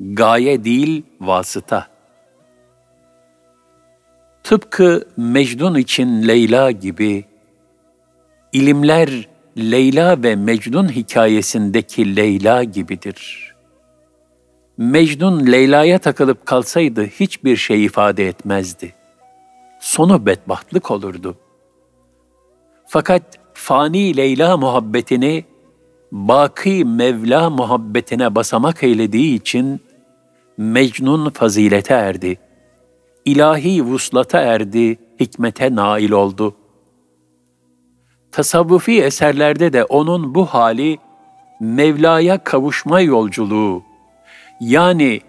gaye değil vasıta. Tıpkı Mecnun için Leyla gibi, ilimler Leyla ve Mecnun hikayesindeki Leyla gibidir. Mecnun Leyla'ya takılıp kalsaydı hiçbir şey ifade etmezdi. Sonu bedbahtlık olurdu. Fakat fani Leyla muhabbetini baki Mevla muhabbetine basamak eylediği için Mecnun fazilete erdi. İlahi vuslata erdi, hikmete nail oldu. Tasavvufi eserlerde de onun bu hali Mevla'ya kavuşma yolculuğu, yani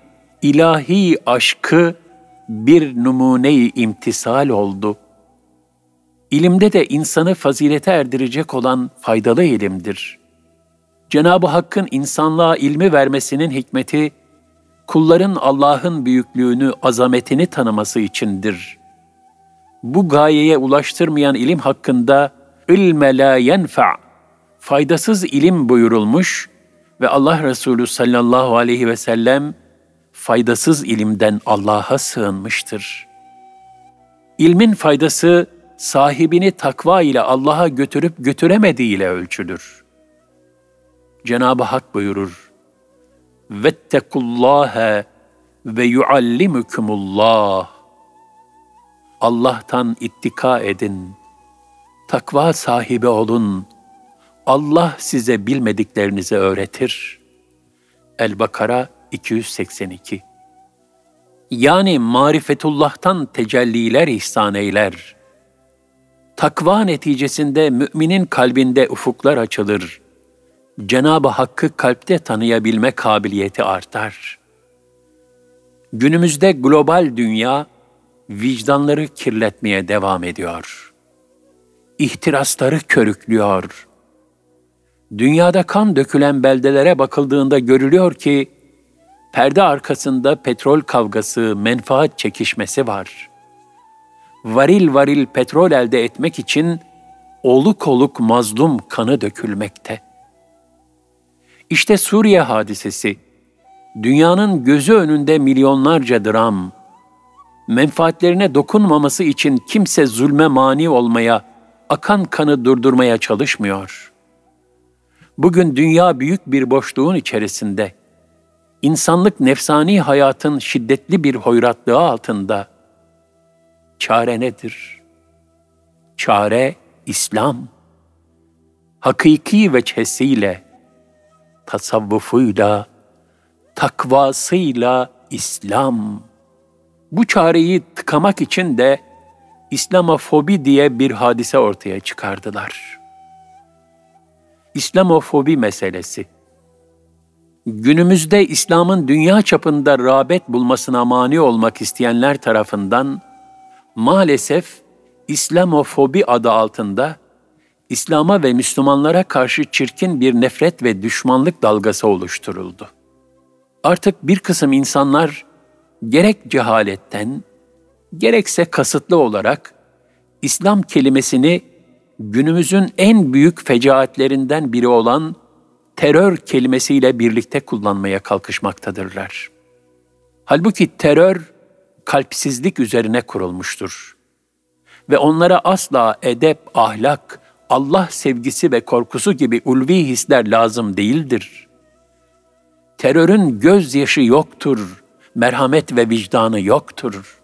ilahi aşkı bir numune-i imtisal oldu. İlimde de insanı fazilete erdirecek olan faydalı ilimdir. Cenab-ı Hakk'ın insanlığa ilmi vermesinin hikmeti, kulların Allah'ın büyüklüğünü, azametini tanıması içindir. Bu gayeye ulaştırmayan ilim hakkında ilme la yenfa, faydasız ilim buyurulmuş ve Allah Resulü sallallahu aleyhi ve sellem faydasız ilimden Allah'a sığınmıştır. İlmin faydası sahibini takva ile Allah'a götürüp götüremediğiyle ölçülür. Cenab-ı Hak buyurur: "Vettekullah ve yuallimukumullah." Allah'tan ittika edin. Takva sahibi olun. Allah size bilmediklerinizi öğretir. El-Bakara 282. Yani marifetullah'tan tecelliler ihsan eyler. Takva neticesinde müminin kalbinde ufuklar açılır. Cenab-ı Hakk'ı kalpte tanıyabilme kabiliyeti artar. Günümüzde global dünya vicdanları kirletmeye devam ediyor. İhtirasları körüklüyor. Dünyada kan dökülen beldelere bakıldığında görülüyor ki, perde arkasında petrol kavgası, menfaat çekişmesi var. Varil varil petrol elde etmek için oluk oluk mazlum kanı dökülmekte. İşte Suriye hadisesi, dünyanın gözü önünde milyonlarca dram, menfaatlerine dokunmaması için kimse zulme mani olmaya, akan kanı durdurmaya çalışmıyor. Bugün dünya büyük bir boşluğun içerisinde, insanlık nefsani hayatın şiddetli bir hoyratlığı altında. Çare nedir? Çare İslam. Hakiki veçhesiyle, tasavvufuyla, takvasıyla İslam. Bu çareyi tıkamak için de İslamofobi diye bir hadise ortaya çıkardılar. İslamofobi meselesi. Günümüzde İslam'ın dünya çapında rağbet bulmasına mani olmak isteyenler tarafından maalesef İslamofobi adı altında İslam'a ve Müslümanlara karşı çirkin bir nefret ve düşmanlık dalgası oluşturuldu. Artık bir kısım insanlar gerek cehaletten, gerekse kasıtlı olarak İslam kelimesini günümüzün en büyük fecaatlerinden biri olan terör kelimesiyle birlikte kullanmaya kalkışmaktadırlar. Halbuki terör kalpsizlik üzerine kurulmuştur ve onlara asla edep, ahlak, Allah sevgisi ve korkusu gibi ulvi hisler lazım değildir. Terörün gözyaşı yoktur, merhamet ve vicdanı yoktur.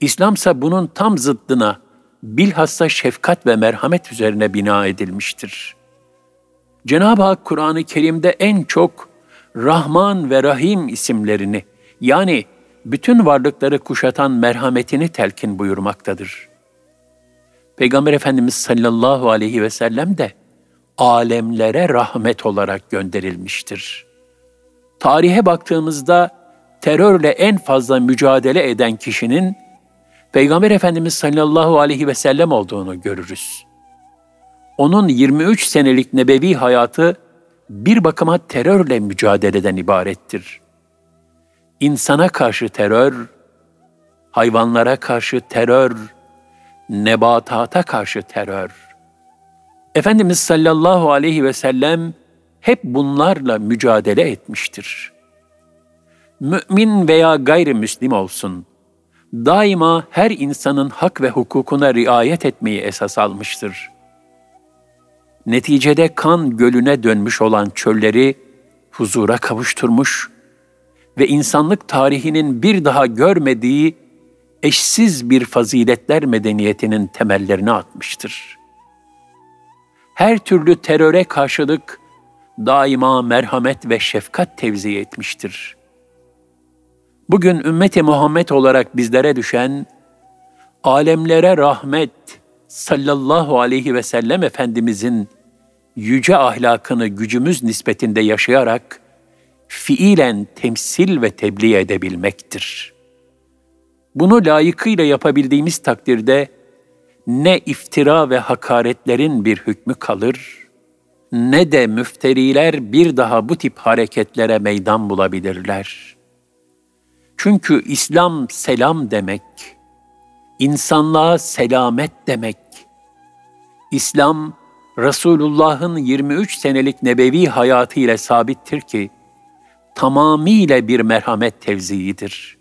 İslamsa bunun tam zıddına, bilhassa şefkat ve merhamet üzerine bina edilmiştir. Cenab-ı Hak Kur'an-ı Kerim'de en çok Rahman ve Rahim isimlerini, yani bütün varlıkları kuşatan merhametini telkin buyurmaktadır. Peygamber Efendimiz sallallahu aleyhi ve sellem de alemlere rahmet olarak gönderilmiştir. Tarihe baktığımızda terörle en fazla mücadele eden kişinin Peygamber Efendimiz sallallahu aleyhi ve sellem olduğunu görürüz. Onun 23 senelik nebevi hayatı bir bakıma terörle mücadeleden ibarettir. İnsana karşı terör, hayvanlara karşı terör, nebatata karşı terör. Efendimiz sallallahu aleyhi ve sellem hep bunlarla mücadele etmiştir. mümin veya gayrimüslim olsun, daima her insanın hak ve hukukuna riayet etmeyi esas almıştır. Neticede kan gölüne dönmüş olan çölleri huzura kavuşturmuş ve insanlık tarihinin bir daha görmediği eşsiz bir faziletler medeniyetinin temellerini atmıştır. Her türlü teröre karşılık daima merhamet ve şefkat tevzi etmiştir. Bugün ümmeti Muhammed olarak bizlere düşen, alemlere rahmet sallallahu aleyhi ve sellem Efendimizin yüce ahlakını gücümüz nispetinde yaşayarak fiilen temsil ve tebliğ edebilmektir. Bunu layıkıyla yapabildiğimiz takdirde ne iftira ve hakaretlerin bir hükmü kalır, ne de müfteriler bir daha bu tip hareketlere meydan bulabilirler. Çünkü İslam selam demek, insanlığa selamet demek. İslam, Resulullah'ın 23 senelik nebevi hayatı ile sabittir ki, tamamıyla bir merhamet tevziidir.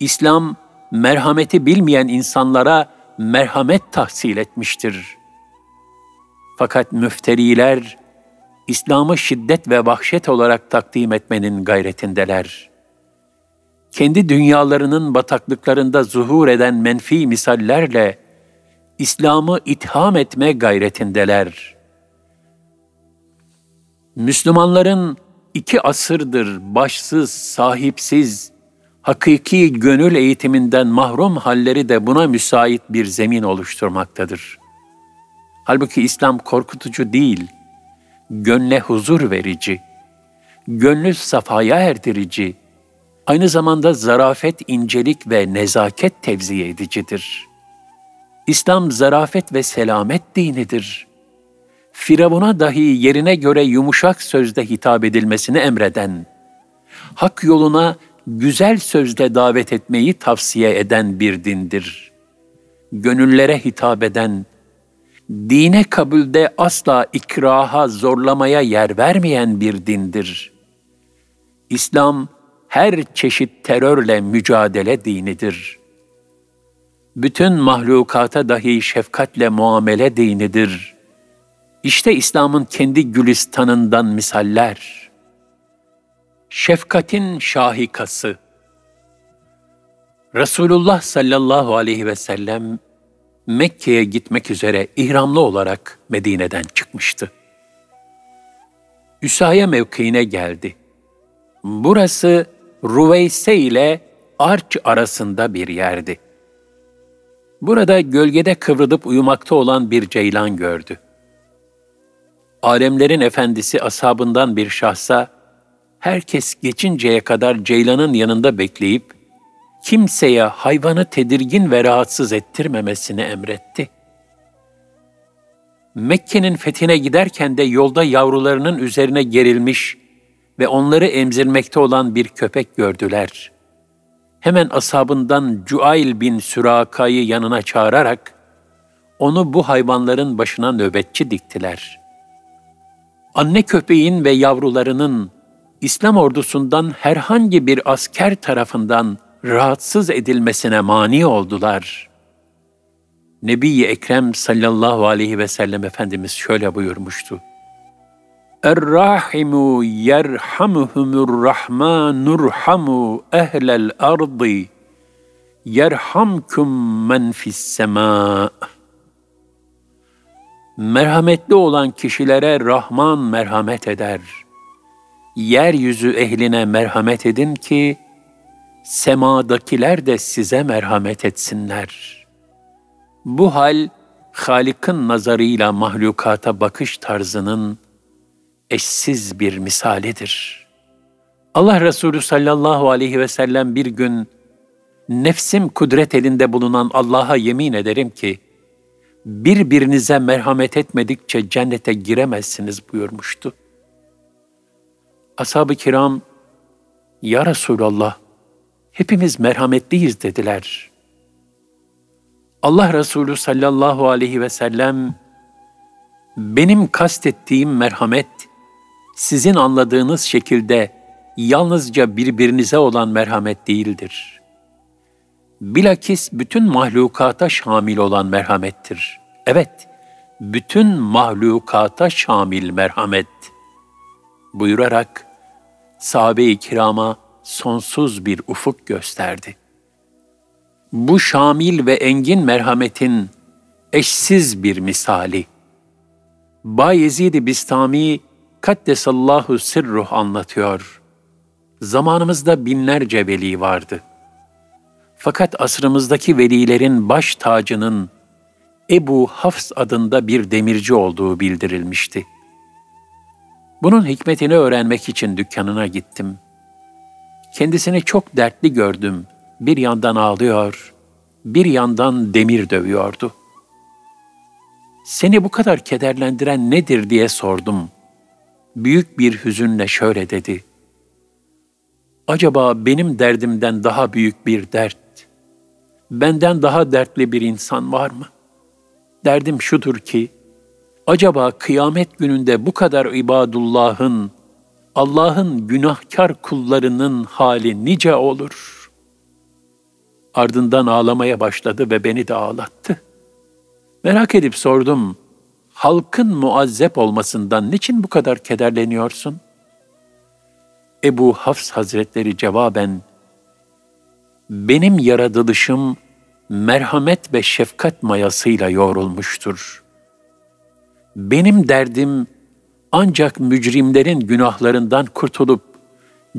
İslam, merhameti bilmeyen insanlara merhamet tahsil etmiştir. Fakat müfteriler, İslam'ı şiddet ve vahşet olarak takdim etmenin gayretindeler. Kendi dünyalarının bataklıklarında zuhur eden menfi misallerle, İslam'ı itham etme gayretindeler. Müslümanların 2 asırdır başsız, sahipsiz, hakiki gönül eğitiminden mahrum halleri de buna müsait bir zemin oluşturmaktadır. Halbuki İslam korkutucu değil, gönle huzur verici, gönlü safaya erdirici, aynı zamanda zarafet, incelik ve nezaket tevzi edicidir. İslam zarafet ve selamet dinidir. Firavuna dahi yerine göre yumuşak sözle hitap edilmesini emreden, hak yoluna güzel sözle davet etmeyi tavsiye eden bir dindir. Gönüllere hitap eden, dine kabulde asla ikraha, zorlamaya yer vermeyen bir dindir. İslam, her çeşit terörle mücadele dinidir. Bütün mahlukata dahi şefkatle muamele dinidir. İşte İslam'ın kendi gülistanından misaller. Şefkatin şahikası. Resulullah sallallahu aleyhi ve sellem Mekke'ye gitmek üzere ihramlı olarak Medine'den çıkmıştı. Üsaye mevkiine geldi. Burası Rüveyse ile Arç arasında bir yerdi. Burada gölgede kıvrılıp uyumakta olan bir ceylan gördü. Alemlerin efendisi ashabından bir şahsa, herkes geçinceye kadar ceylanın yanında bekleyip, kimseye hayvanı tedirgin ve rahatsız ettirmemesini emretti. Mekke'nin fethine giderken de yolda yavrularının üzerine gerilmiş ve onları emzirmekte olan bir köpek gördüler. Hemen ashabından Cuail bin Süraka'yı yanına çağırarak, onu bu hayvanların başına nöbetçi diktiler. Anne köpeğin ve yavrularının İslam ordusundan herhangi bir asker tarafından rahatsız edilmesine mani oldular. Nebi-i Ekrem sallallahu aleyhi ve sellem Efendimiz şöyle buyurmuştu: "Er-Rahimu yerhamuhumurrahmanurhamu ehlel ardi yerhamkum men fissema." Merhametli olan kişilere Rahman merhamet eder. Yeryüzü ehline merhamet edin ki semadakiler de size merhamet etsinler. Bu hal, Halik'in nazarıyla mahlukata bakış tarzının eşsiz bir misalidir. Allah Resulü sallallahu aleyhi ve sellem bir gün, "Nefsim kudret elinde bulunan Allah'a yemin ederim ki, birbirinize merhamet etmedikçe cennete giremezsiniz" buyurmuştu. Ashab-ı kiram, "Ya Resulallah, hepimiz merhametliyiz" dediler. Allah Resulü sallallahu aleyhi ve sellem, "Benim kastettiğim merhamet, sizin anladığınız şekilde yalnızca birbirinize olan merhamet değildir. Bilakis bütün mahlukata şamil olan merhamettir. Evet, bütün mahlukata şamil merhamet buyurarak sahabe-i kirama sonsuz bir ufuk gösterdi. Bu şamil ve engin merhametin eşsiz bir misali Bayezid-i Bistami Kaddesallahu sirruh anlatıyor. Zamanımızda binlerce veli vardı. Fakat asrımızdaki velilerin baş tacının Ebu Hafs adında bir demirci olduğu bildirilmişti. Bunun hikmetini öğrenmek için dükkanına gittim. Kendisini çok dertli gördüm. Bir yandan ağlıyor, bir yandan demir dövüyordu. "Seni bu kadar kederlendiren nedir?" diye sordum. Büyük bir hüzünle şöyle dedi: "Acaba benim derdimden daha büyük bir dert, benden daha dertli bir insan var mı? Derdim şudur ki, acaba kıyamet gününde bu kadar ibadullahın, Allah'ın günahkar kullarının hali nice olur?" Ardından ağlamaya başladı ve beni de ağlattı. Merak edip sordum, "Halkın muazzep olmasından niçin bu kadar kederleniyorsun?" Ebu Hafs Hazretleri cevaben, "Benim yaratılışım merhamet ve şefkat mayasıyla yoğrulmuştur. Benim derdim ancak mücrimlerin günahlarından kurtulup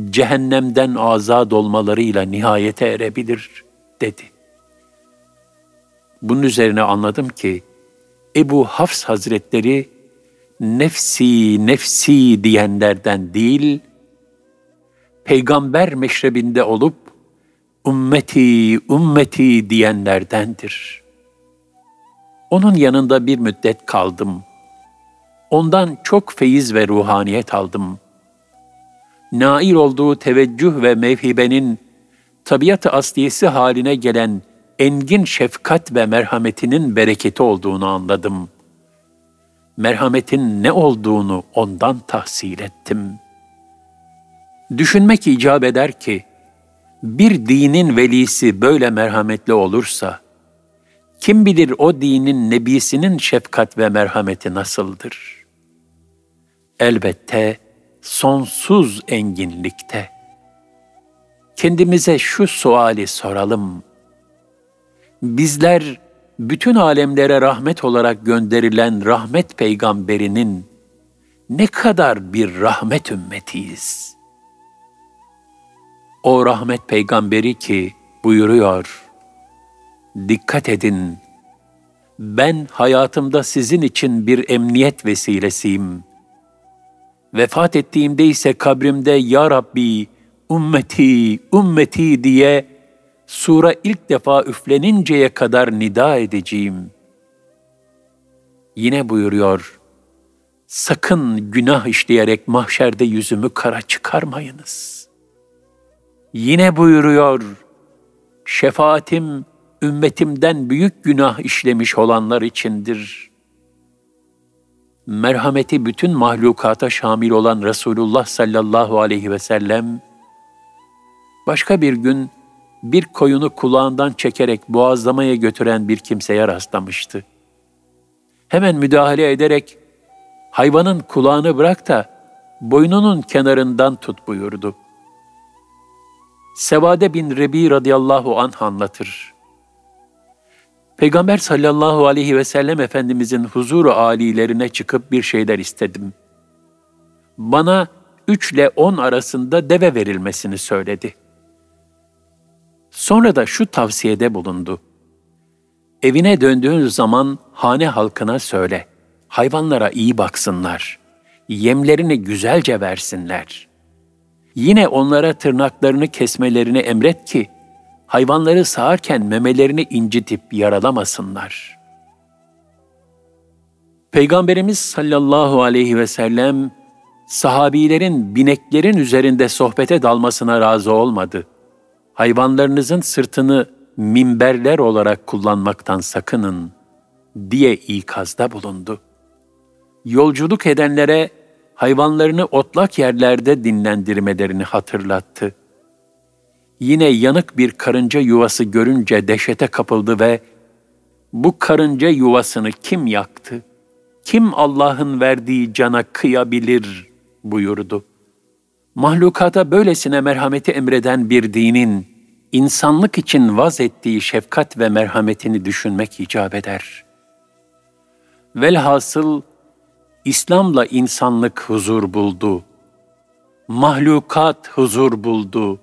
cehennemden azad olmalarıyla nihayete erebilir," dedi. Bunun üzerine anladım ki Ebu Hafs Hazretleri nefsi nefsi diyenlerden değil, peygamber meşrebinde olup ümmeti ümmeti diyenlerdendir. Onun yanında bir müddet kaldım. Ondan çok feyiz ve ruhaniyet aldım. Nail olduğu teveccüh ve mevhibenin tabiat-ı asliyesi haline gelen engin şefkat ve merhametinin bereketi olduğunu anladım. Merhametin ne olduğunu ondan tahsil ettim. Düşünmek icap eder ki, bir dinin velisi böyle merhametli olursa, kim bilir o dinin nebisinin şefkat ve merhameti nasıldır? Elbette sonsuz enginlikte. Kendimize şu suali soralım: bizler bütün alemlere rahmet olarak gönderilen rahmet peygamberinin ne kadar bir rahmet ümmetiyiz? O rahmet peygamberi ki buyuruyor, "Dikkat edin, ben hayatımda sizin için bir emniyet vesilesiyim. Vefat ettiğimde ise kabrimde Ya Rabbi, ümmeti, ümmeti diye sura ilk defa üfleninceye kadar nida edeceğim." Yine buyuruyor, "Sakın günah işleyerek mahşerde yüzümü kara çıkarmayınız." Yine buyuruyor, "Şefaatim, ümmetimden büyük günah işlemiş olanlar içindir." Merhameti bütün mahlukata şamil olan Resulullah sallallahu aleyhi ve sellem, başka bir gün bir koyunu kulağından çekerek boğazlamaya götüren bir kimseye rastlamıştı. Hemen müdahale ederek, "Hayvanın kulağını bırak da boynunun kenarından tut," buyurdu. Sevade bin Rebi radıyallahu anh anlatır. Peygamber sallallahu aleyhi ve sellem Efendimizin huzuru âlilerine çıkıp bir şeyler istedim. Bana 3 ile 10 arasında deve verilmesini söyledi. Sonra da şu tavsiyede bulundu: "Evine döndüğün zaman hane halkına söyle, hayvanlara iyi baksınlar, yemlerini güzelce versinler. Yine onlara tırnaklarını kesmelerini emret ki, hayvanları sağarken memelerini incitip yaralamasınlar." Peygamberimiz sallallahu aleyhi ve sellem, sahabilerin bineklerin üzerinde sohbete dalmasına razı olmadı. "Hayvanlarınızın sırtını minberler olarak kullanmaktan sakının," diye ikazda bulundu. Yolculuk edenlere hayvanlarını otlak yerlerde dinlendirmelerini hatırlattı. Yine yanık bir karınca yuvası görünce dehşete kapıldı ve "Bu karınca yuvasını kim yaktı? Kim Allah'ın verdiği cana kıyabilir?" buyurdu. Mahlukata böylesine merhameti emreden bir dinin, insanlık için vaz ettiği şefkat ve merhametini düşünmek icap eder. Velhasıl, İslam'la insanlık huzur buldu. Mahlukat huzur buldu.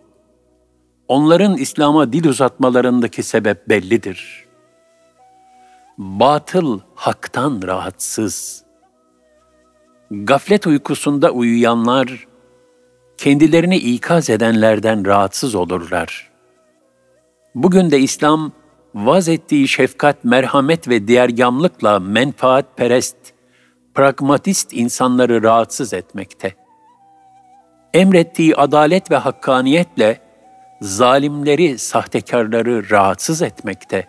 Onların İslam'a dil uzatmalarındaki sebep bellidir. Batıl haktan rahatsız. Gaflet uykusunda uyuyanlar, kendilerini ikaz edenlerden rahatsız olurlar. Bugün de İslam, vaz ettiği şefkat, merhamet ve diğergamlıkla menfaatperest, pragmatist insanları rahatsız etmekte. Emrettiği adalet ve hakkaniyetle, zalimleri, sahtekarları rahatsız etmekte.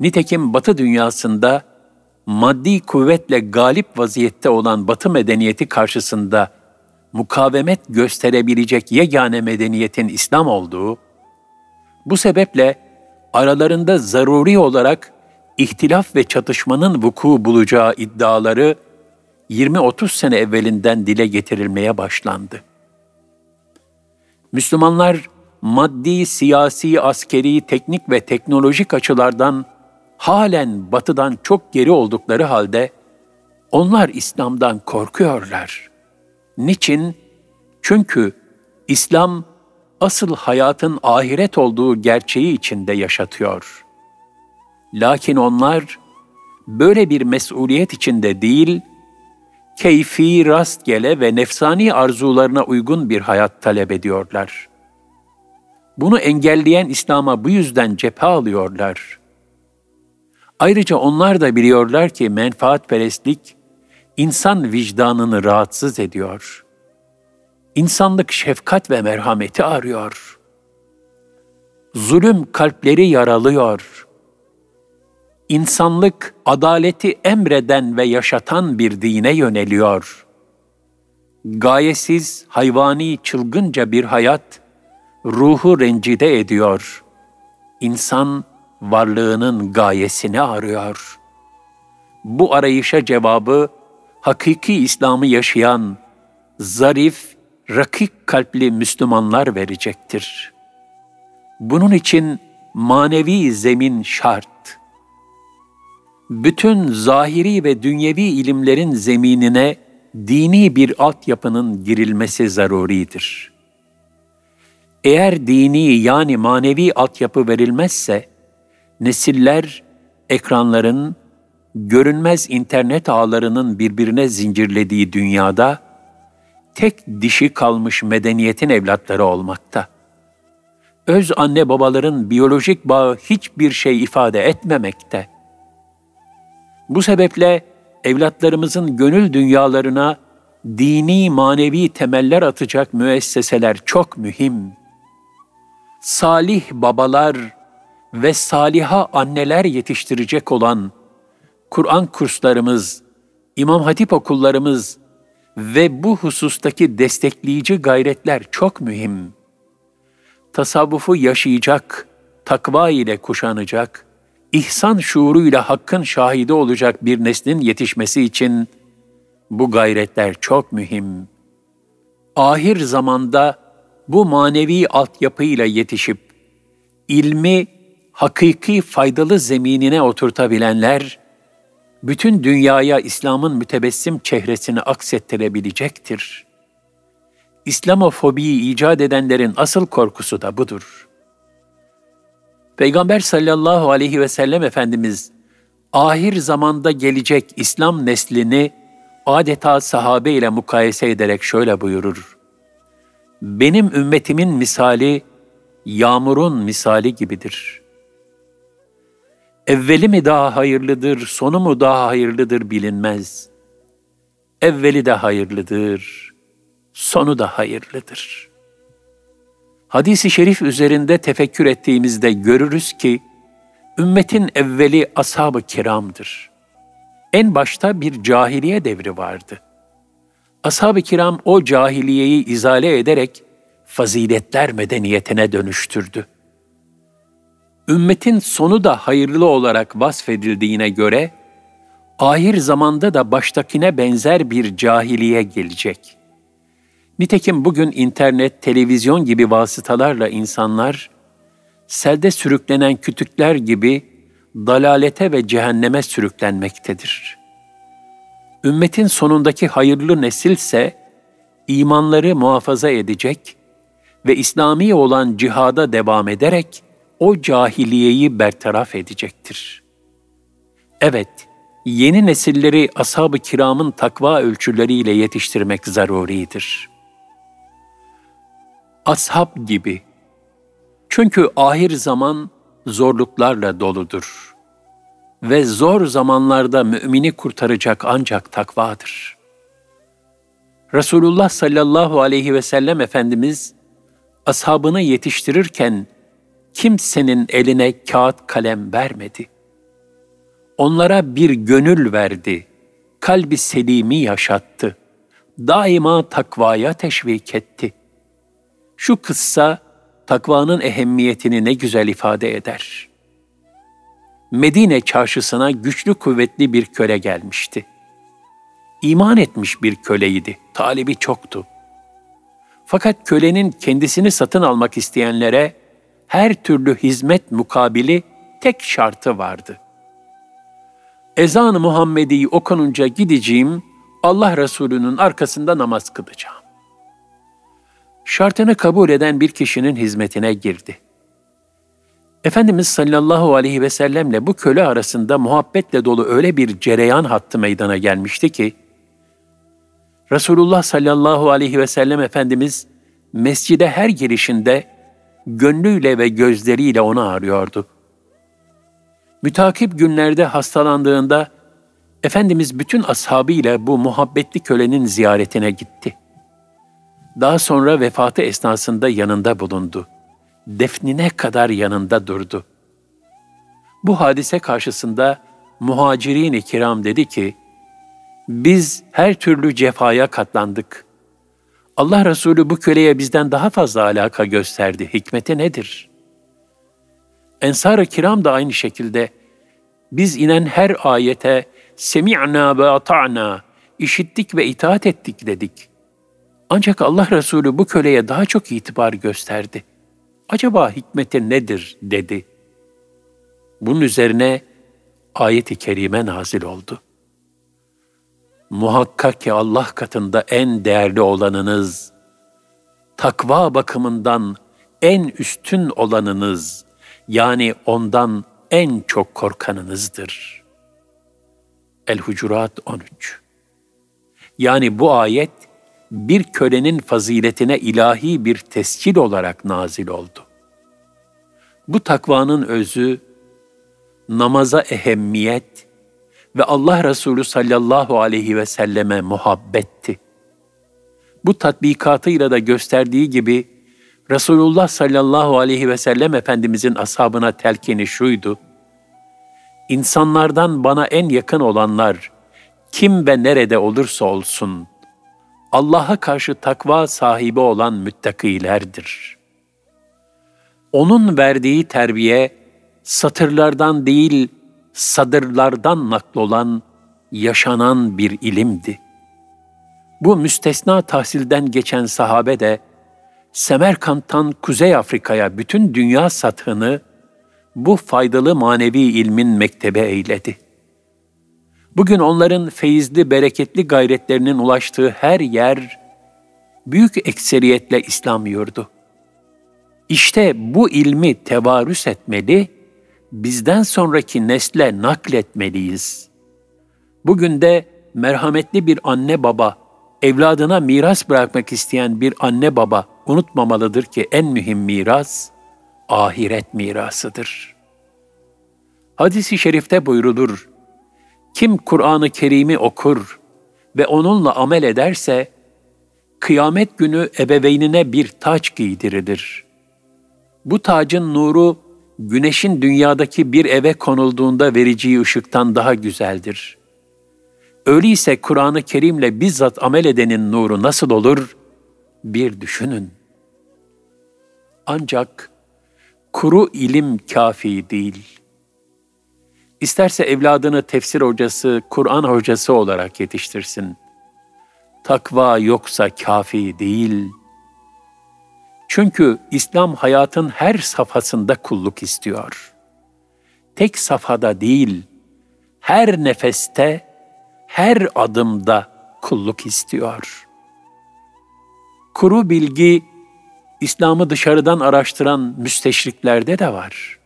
Nitekim Batı dünyasında, maddi kuvvetle galip vaziyette olan Batı medeniyeti karşısında, mukavemet gösterebilecek yegane medeniyetin İslam olduğu, bu sebeple aralarında zaruri olarak ihtilaf ve çatışmanın vuku bulacağı iddiaları 20-30 sene evvelinden dile getirilmeye başlandı. Müslümanlar maddi, siyasi, askeri, teknik ve teknolojik açılardan halen Batı'dan çok geri oldukları halde onlar İslam'dan korkuyorlar. Niçin? Çünkü İslam asıl hayatın ahiret olduğu gerçeği içinde yaşatıyor. Lakin onlar böyle bir mesuliyet içinde değil, keyfi, rastgele ve nefsani arzularına uygun bir hayat talep ediyorlar. Bunu engelleyen İslam'a bu yüzden cephe alıyorlar. Ayrıca onlar da biliyorlar ki menfaatperestlik, insan vicdanını rahatsız ediyor. İnsanlık şefkat ve merhameti arıyor. Zulüm kalpleri yaralıyor. İnsanlık adaleti emreden ve yaşatan bir dine yöneliyor. Gayesiz, hayvani, çılgınca bir hayat ruhu rencide ediyor. İnsan varlığının gayesini arıyor. Bu arayışa cevabı hakiki İslam'ı yaşayan, zarif, rakik kalpli Müslümanlar verecektir. Bunun için manevi zemin şart. Bütün zahiri ve dünyevi ilimlerin zeminine dini bir altyapının girilmesi zaruridir. Eğer dini yani manevi altyapı verilmezse, nesiller ekranların, görünmez internet ağlarının birbirine zincirlediği dünyada, tek dişi kalmış medeniyetin evlatları olmakta. Öz anne babaların biyolojik bağı hiçbir şey ifade etmemekte. Bu sebeple evlatlarımızın gönül dünyalarına dini, manevi temeller atacak müesseseler çok mühim. Salih babalar ve saliha anneler yetiştirecek olan Kur'an kurslarımız, İmam Hatip okullarımız ve bu husustaki destekleyici gayretler çok mühim. Tasavvufu yaşayacak, takva ile kuşanacak, ihsan şuuruyla hakkın şahidi olacak bir neslin yetişmesi için bu gayretler çok mühim. Ahir zamanda bu manevi altyapıyla yetişip, ilmi hakiki faydalı zeminine oturtabilenler, bütün dünyaya İslam'ın mütebessim çehresini aksettirebilecektir. İslamofobiyi icat edenlerin asıl korkusu da budur. Peygamber sallallahu aleyhi ve sellem Efendimiz, ahir zamanda gelecek İslam neslini adeta sahabe ile mukayese ederek şöyle buyurur: "Benim ümmetimin misali, yağmurun misali gibidir. Evveli mi daha hayırlıdır, sonu mu daha hayırlıdır bilinmez. Evveli de hayırlıdır, sonu da hayırlıdır." Hadis-i şerif üzerinde tefekkür ettiğimizde görürüz ki, ümmetin evveli ashab-ı kiramdır. En başta bir cahiliye devri vardı. Ashab-ı kiram o cahiliyeyi izale ederek faziletler medeniyetine dönüştürdü. Ümmetin sonu da hayırlı olarak vasfedildiğine göre, ahir zamanda da baştakine benzer bir cahiliye gelecek. Nitekim bugün internet, televizyon gibi vasıtalarla insanlar, selde sürüklenen kütükler gibi dalalete ve cehenneme sürüklenmektedir. Ümmetin sonundaki hayırlı nesilse, imanları muhafaza edecek ve İslami olan cihada devam ederek, o cahiliyeyi bertaraf edecektir. Evet, yeni nesilleri ashab-ı kiramın takva ölçüleriyle yetiştirmek zaruridir. Ashab gibi. Çünkü ahir zaman zorluklarla doludur. Ve zor zamanlarda mümini kurtaracak ancak takvadır. Resulullah sallallahu aleyhi ve sellem Efendimiz, ashabını yetiştirirken, kimsenin eline kağıt kalem vermedi. Onlara bir gönül verdi, kalbi selimi yaşattı, daima takvaya teşvik etti. Şu kıssa, takvanın ehemmiyetini ne güzel ifade eder. Medine çarşısına güçlü kuvvetli bir köle gelmişti. İman etmiş bir köleydi, talebi çoktu. Fakat kölenin kendisini satın almak isteyenlere, her türlü hizmet mukabili tek şartı vardı. Ezan-ı Muhammedi'yi okununca gideceğim, Allah Resulü'nün arkasında namaz kılacağım. Şartını kabul eden bir kişinin hizmetine girdi. Efendimiz sallallahu aleyhi ve sellemle bu köle arasında muhabbetle dolu öyle bir cereyan hattı meydana gelmişti ki, Resulullah sallallahu aleyhi ve sellem Efendimiz mescide her girişinde, gönlüyle ve gözleriyle onu arıyordu. Mütakip günlerde hastalandığında, Efendimiz bütün ashabıyla bu muhabbetli kölenin ziyaretine gitti. Daha sonra vefatı esnasında yanında bulundu. Defnine kadar yanında durdu. Bu hadise karşısında muhacirin-i kiram dedi ki, "Biz her türlü cefaya katlandık. Allah Resulü bu köleye bizden daha fazla alaka gösterdi. Hikmeti nedir?" Ensar-ı kiram da aynı şekilde, "Biz inen her ayete semi'na ve ata'na, işittik ve itaat ettik" dedik. Ancak Allah Resulü bu köleye daha çok itibar gösterdi. Acaba hikmeti nedir dedi. Bunun üzerine ayet-i kerime nazil oldu. Muhakkak ki Allah katında en değerli olanınız, takva bakımından en üstün olanınız, yani ondan en çok korkanınızdır. El-Hucurat 13. Yani bu ayet, bir kölenin faziletine ilahi bir tescil olarak nazil oldu. Bu takvanın özü, namaza ehemmiyet, ve Allah Resulü sallallahu aleyhi ve selleme muhabbetti. Bu tatbikatıyla da gösterdiği gibi, Resulullah sallallahu aleyhi ve sellem Efendimizin ashabına telkini şuydu, "İnsanlardan bana en yakın olanlar, kim ve nerede olursa olsun, Allah'a karşı takva sahibi olan müttakilerdir." Onun verdiği terbiye, satırlardan değil, sadırlardan naklolan, yaşanan bir ilimdi. Bu müstesna tahsilden geçen sahabe de, Semerkant'tan Kuzey Afrika'ya bütün dünya sathını, bu faydalı manevi ilmin mektebe eyledi. Bugün onların feyizli, bereketli gayretlerinin ulaştığı her yer, büyük ekseriyetle İslam yurdu. İşte bu ilmi tevarüs etmeli, bizden sonraki nesle nakletmeliyiz. Bugün de merhametli bir anne baba, evladına miras bırakmak isteyen bir anne baba unutmamalıdır ki en mühim miras, ahiret mirasıdır. Hadis-i şerifte buyrulur, "Kim Kur'an-ı Kerim'i okur ve onunla amel ederse, kıyamet günü ebeveynine bir taç giydirilir. Bu tacın nuru, güneşin dünyadaki bir eve konulduğunda vereceği ışıktan daha güzeldir. Öyleyse Kur'an-ı Kerim'le bizzat amel edenin nuru nasıl olur? Bir düşünün. Ancak kuru ilim kafi değil. İsterse evladını tefsir hocası, Kur'an hocası olarak yetiştirsin. Takva yoksa kafi değil. Çünkü İslam hayatın her safhasında kulluk istiyor. Tek safhada değil, her nefeste, her adımda kulluk istiyor. Kuru bilgi, İslam'ı dışarıdan araştıran müsteşriklerde de var.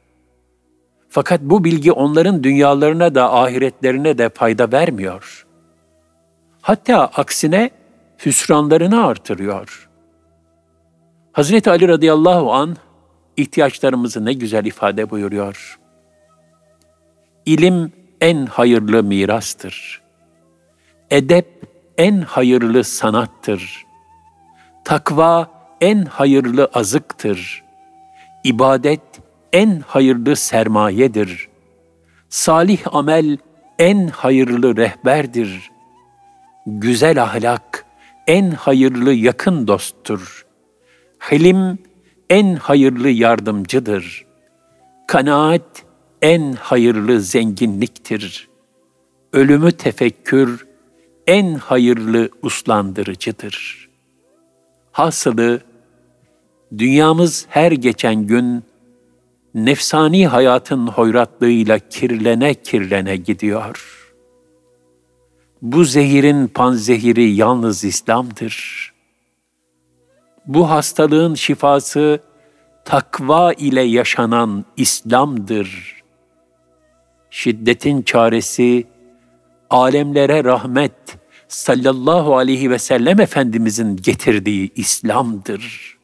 Fakat bu bilgi onların dünyalarına da ahiretlerine de fayda vermiyor. Hatta aksine hüsranlarını artırıyor. Hazreti Ali radıyallahu anh ihtiyaçlarımızı ne güzel ifade buyuruyor. İlim en hayırlı mirastır. Edep en hayırlı sanattır. Takva en hayırlı azıktır. İbadet en hayırlı sermayedir. Salih amel en hayırlı rehberdir. Güzel ahlak en hayırlı yakın dosttur. Hilim en hayırlı yardımcıdır. Kanaat en hayırlı zenginliktir. Ölümü tefekkür en hayırlı uslandırıcıdır. Hasılı, dünyamız her geçen gün nefsani hayatın hoyratlığıyla kirlene gidiyor. Bu zehirin panzehiri yalnız İslam'dır. Bu hastalığın şifası takva ile yaşanan İslam'dır. Şiddetin çaresi, alemlere rahmet sallallahu aleyhi ve sellem Efendimizin getirdiği İslam'dır.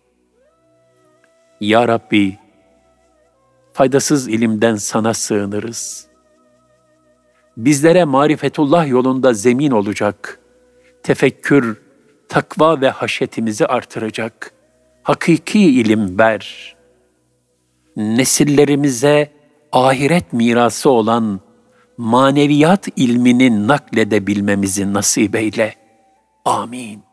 Ya Rabbi, faydasız ilimden sana sığınırız. Bizlere marifetullah yolunda zemin olacak, tefekkür, takva ve haşyetimizi artıracak hakiki ilim ver. Nesillerimize ahiret mirası olan maneviyat ilmini nakledebilmemizi nasip eyle. Amin.